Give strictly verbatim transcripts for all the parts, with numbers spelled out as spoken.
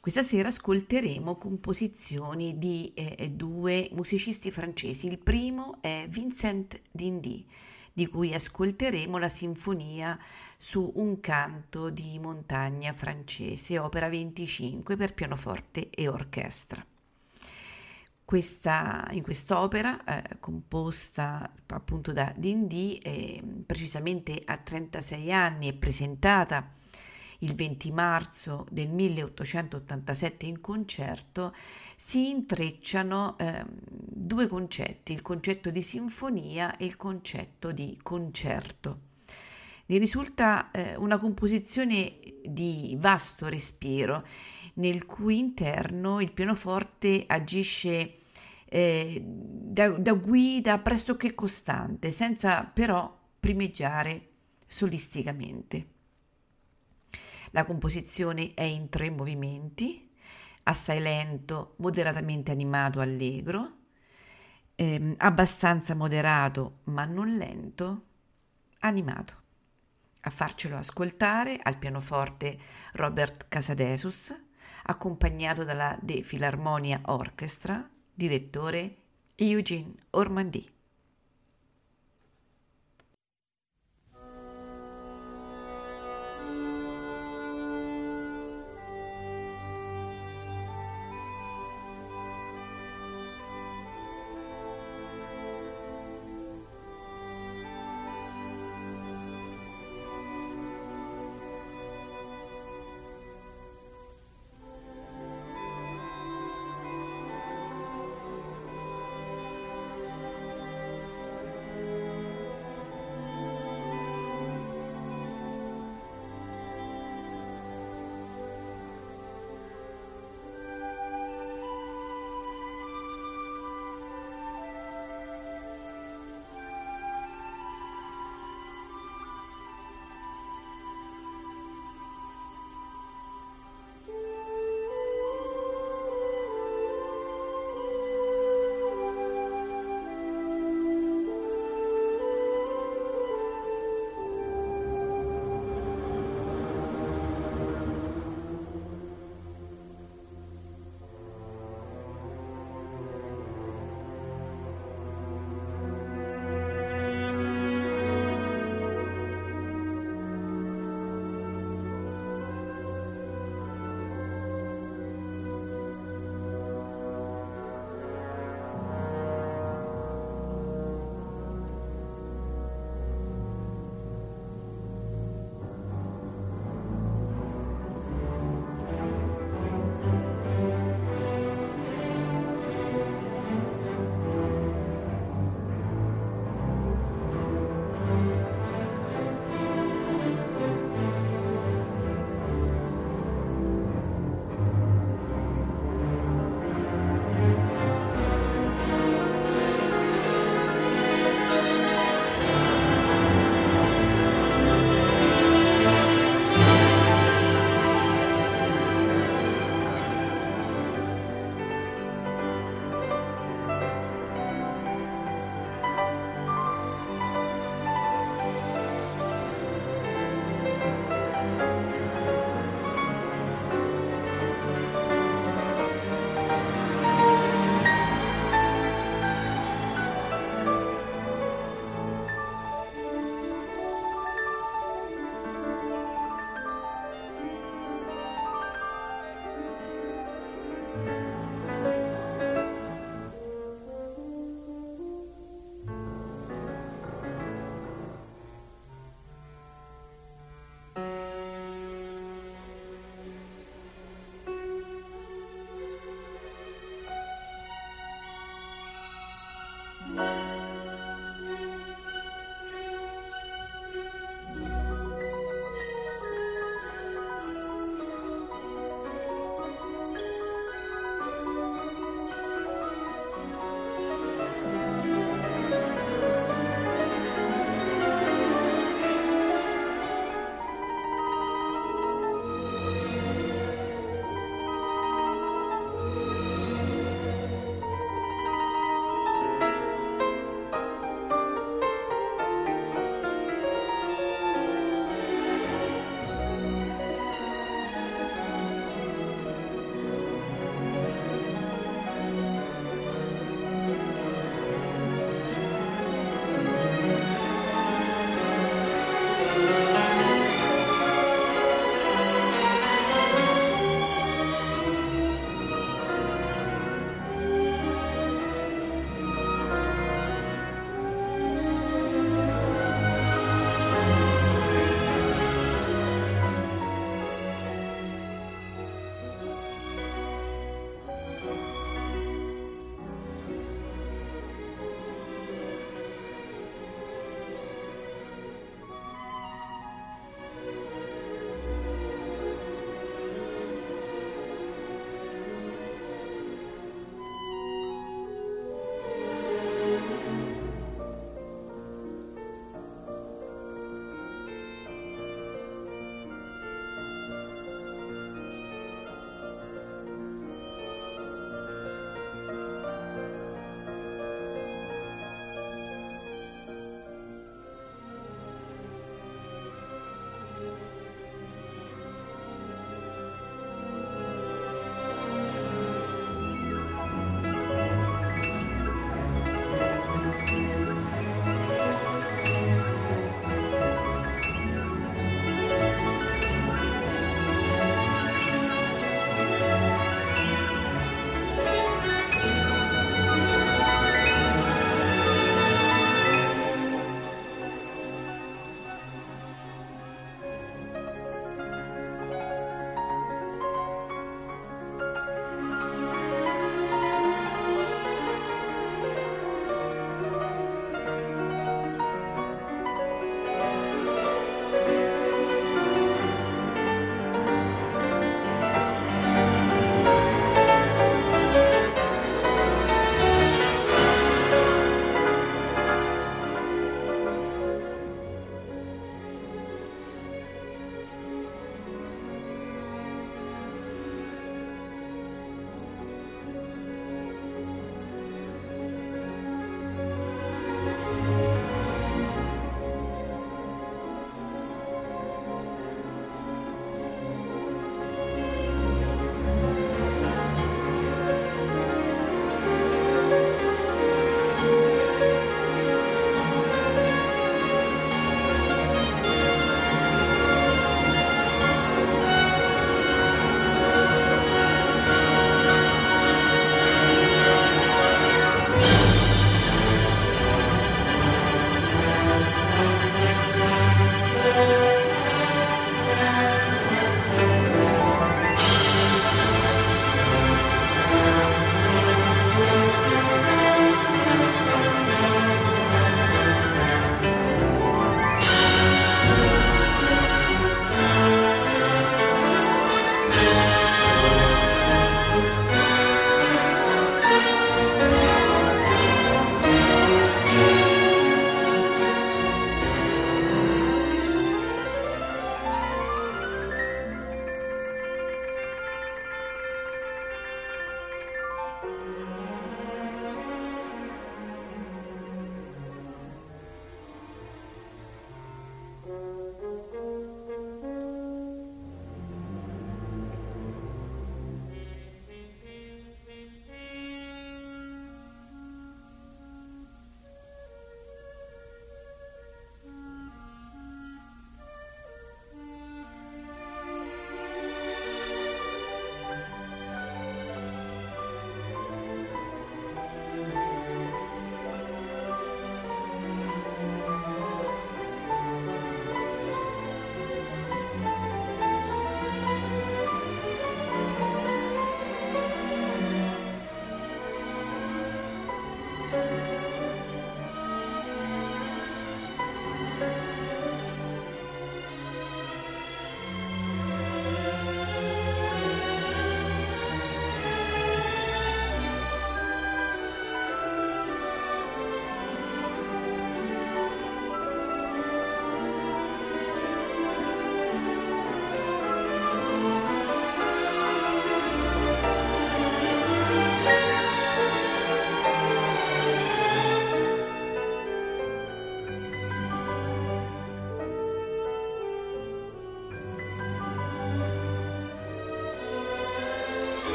Questa sera ascolteremo composizioni di eh, due musicisti francesi. Il primo è Vincent d'Indy, di cui ascolteremo la sinfonia su un canto di montagna francese, opera venticinque per pianoforte e orchestra. Questa, in quest'opera, eh, composta appunto da d'Indy, eh, precisamente a trentasei anni e presentata il venti marzo del milleottocentottantasette in concerto, si intrecciano eh, due concetti, il concetto di sinfonia e il concetto di concerto. Ne risulta eh, una composizione di vasto respiro, nel cui interno il pianoforte agisce eh, da, da guida pressoché costante, senza però primeggiare solisticamente. La composizione è in tre movimenti, assai lento, moderatamente animato, allegro, ehm, abbastanza moderato ma non lento, animato. A farcelo ascoltare al pianoforte Robert Casadesus, accompagnato dalla The Philharmonia Orchestra, direttore Eugene Ormandy.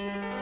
Thank you.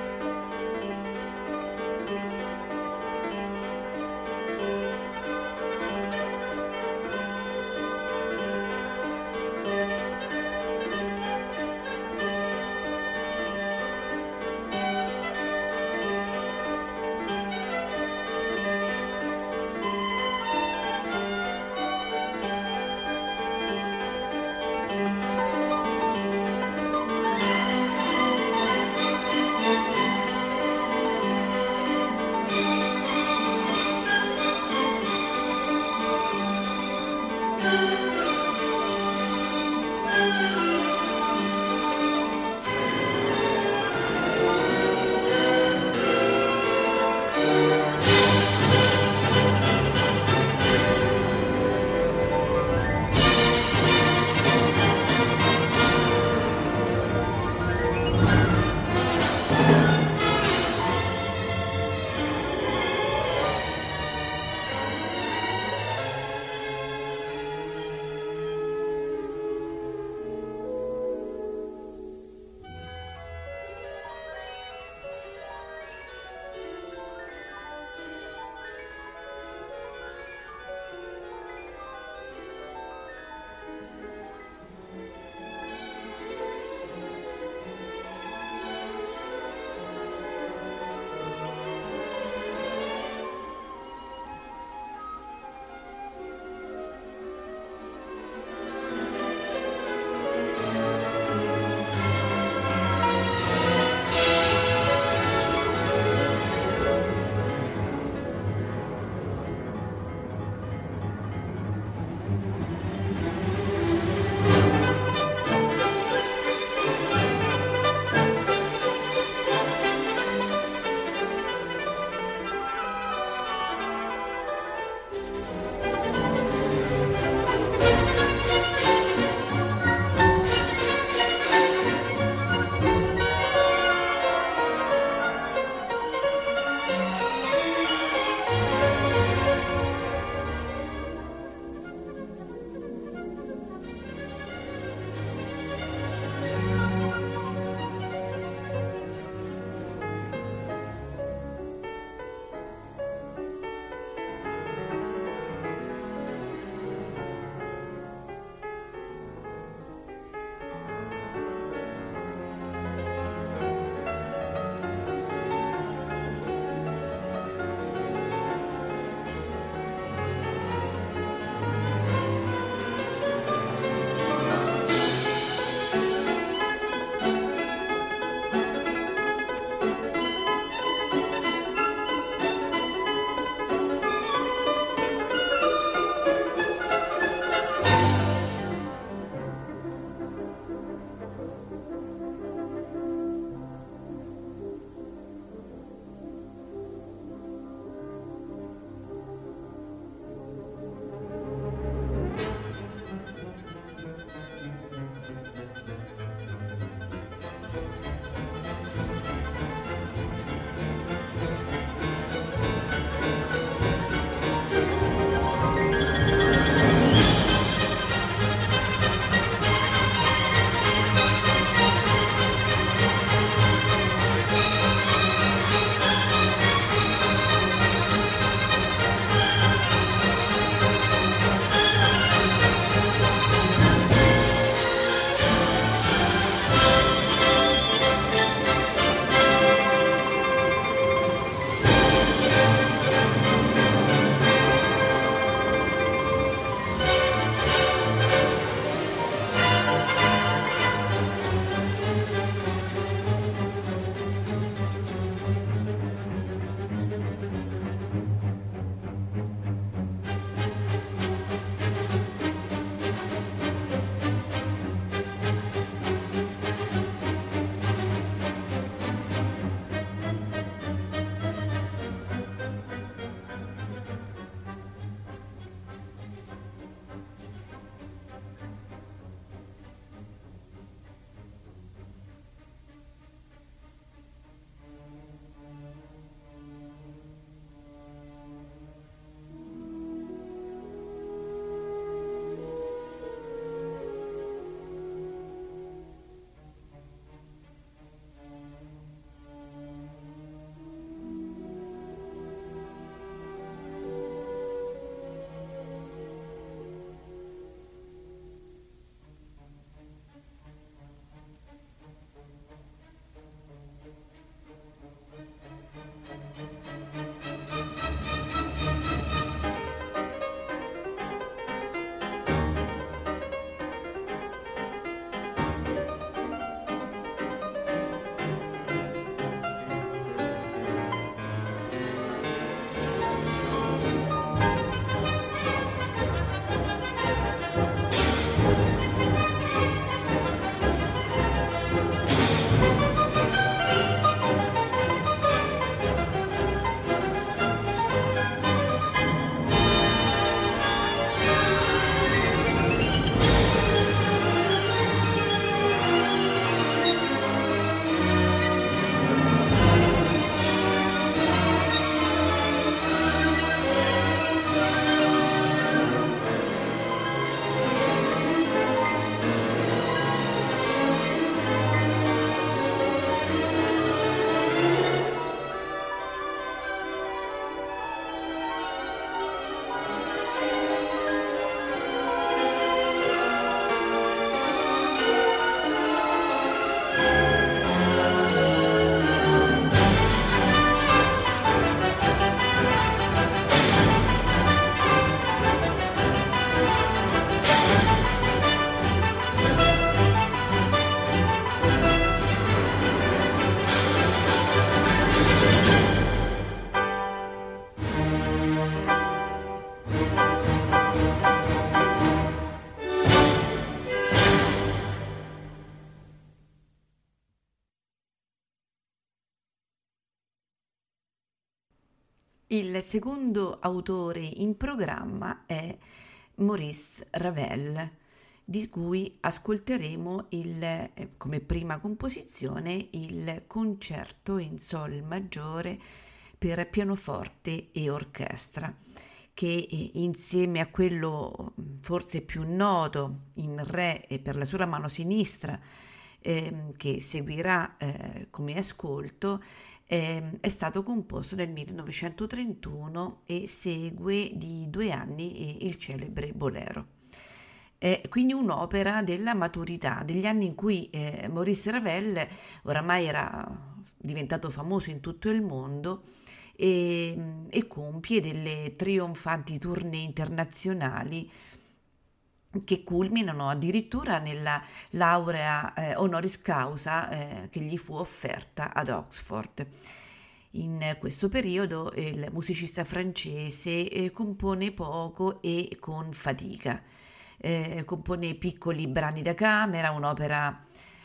Il secondo autore in programma è Maurice Ravel, di cui ascolteremo il, come prima composizione il concerto in sol maggiore per pianoforte e orchestra, che insieme a quello forse più noto in re e per la sola mano sinistra ehm, che seguirà eh, come ascolto, ehm, è stato composto nel millenovecentotrentuno e segue di due anni il celebre Bolero. Eh, quindi un'opera della maturità, degli anni in cui eh, Maurice Ravel oramai era diventato famoso in tutto il mondo e, e compie delle trionfanti tournée internazionali che culminano addirittura nella laurea eh, honoris causa eh, che gli fu offerta ad Oxford. In questo periodo il musicista francese eh, compone poco e con fatica. Eh, compone piccoli brani da camera, un'opera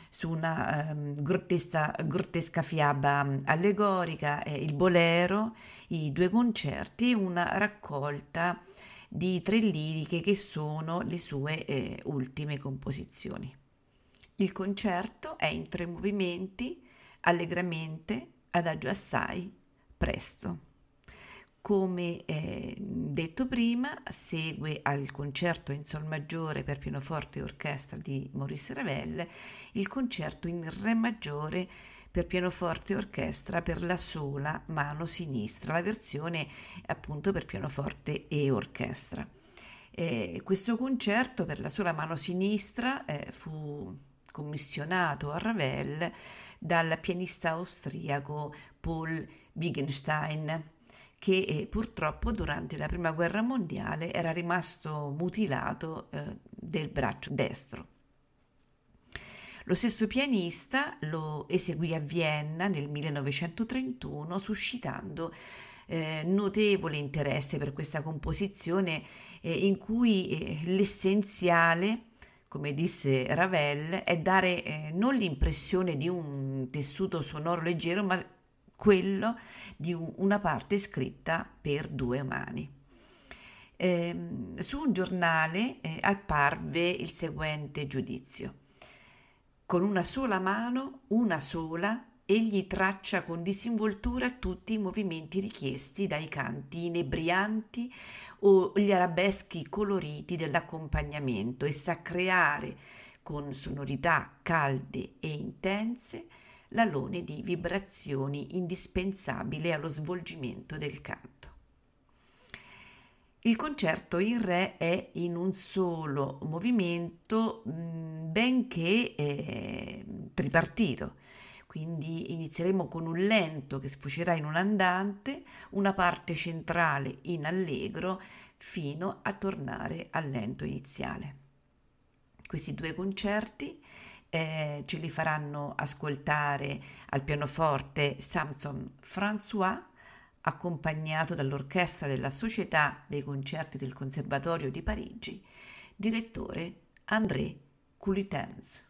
su una um, grottesca, grottesca fiaba allegorica, eh, il Bolero, i due concerti, una raccolta di tre liriche che sono le sue eh, ultime composizioni. Il concerto è in tre movimenti, allegramente, adagio assai, presto. Come eh, detto prima, segue al concerto in sol maggiore per pianoforte e orchestra di Maurice Ravel il concerto in re maggiore per pianoforte e orchestra per la sola mano sinistra, la versione appunto per pianoforte e orchestra. Eh, questo concerto per la sola mano sinistra eh, fu commissionato a Ravel dal pianista austriaco Paul Wittgenstein, che purtroppo durante la Prima Guerra Mondiale era rimasto mutilato eh, del braccio destro. Lo stesso pianista lo eseguì a Vienna nel millenovecentotrentuno, suscitando eh, notevole interesse per questa composizione eh, in cui eh, l'essenziale, come disse Ravel, è dare eh, non l'impressione di un tessuto sonoro leggero, ma quello di una parte scritta per due mani. Eh, su un giornale eh, apparve il seguente giudizio: con una sola mano, una sola, egli traccia con disinvoltura tutti i movimenti richiesti dai canti inebrianti o gli arabeschi coloriti dell'accompagnamento e sa creare con sonorità calde e intense l'alone di vibrazioni indispensabile allo svolgimento del canto. Il concerto in re è in un solo movimento, benché eh, tripartito, quindi inizieremo con un lento che sfocerà in un andante, una parte centrale in allegro, fino a tornare al lento iniziale. Questi due concerti Eh, ce li faranno ascoltare al pianoforte Samson François, accompagnato dall'orchestra della Società dei Concerti del Conservatorio di Parigi, direttore André Coulitenz.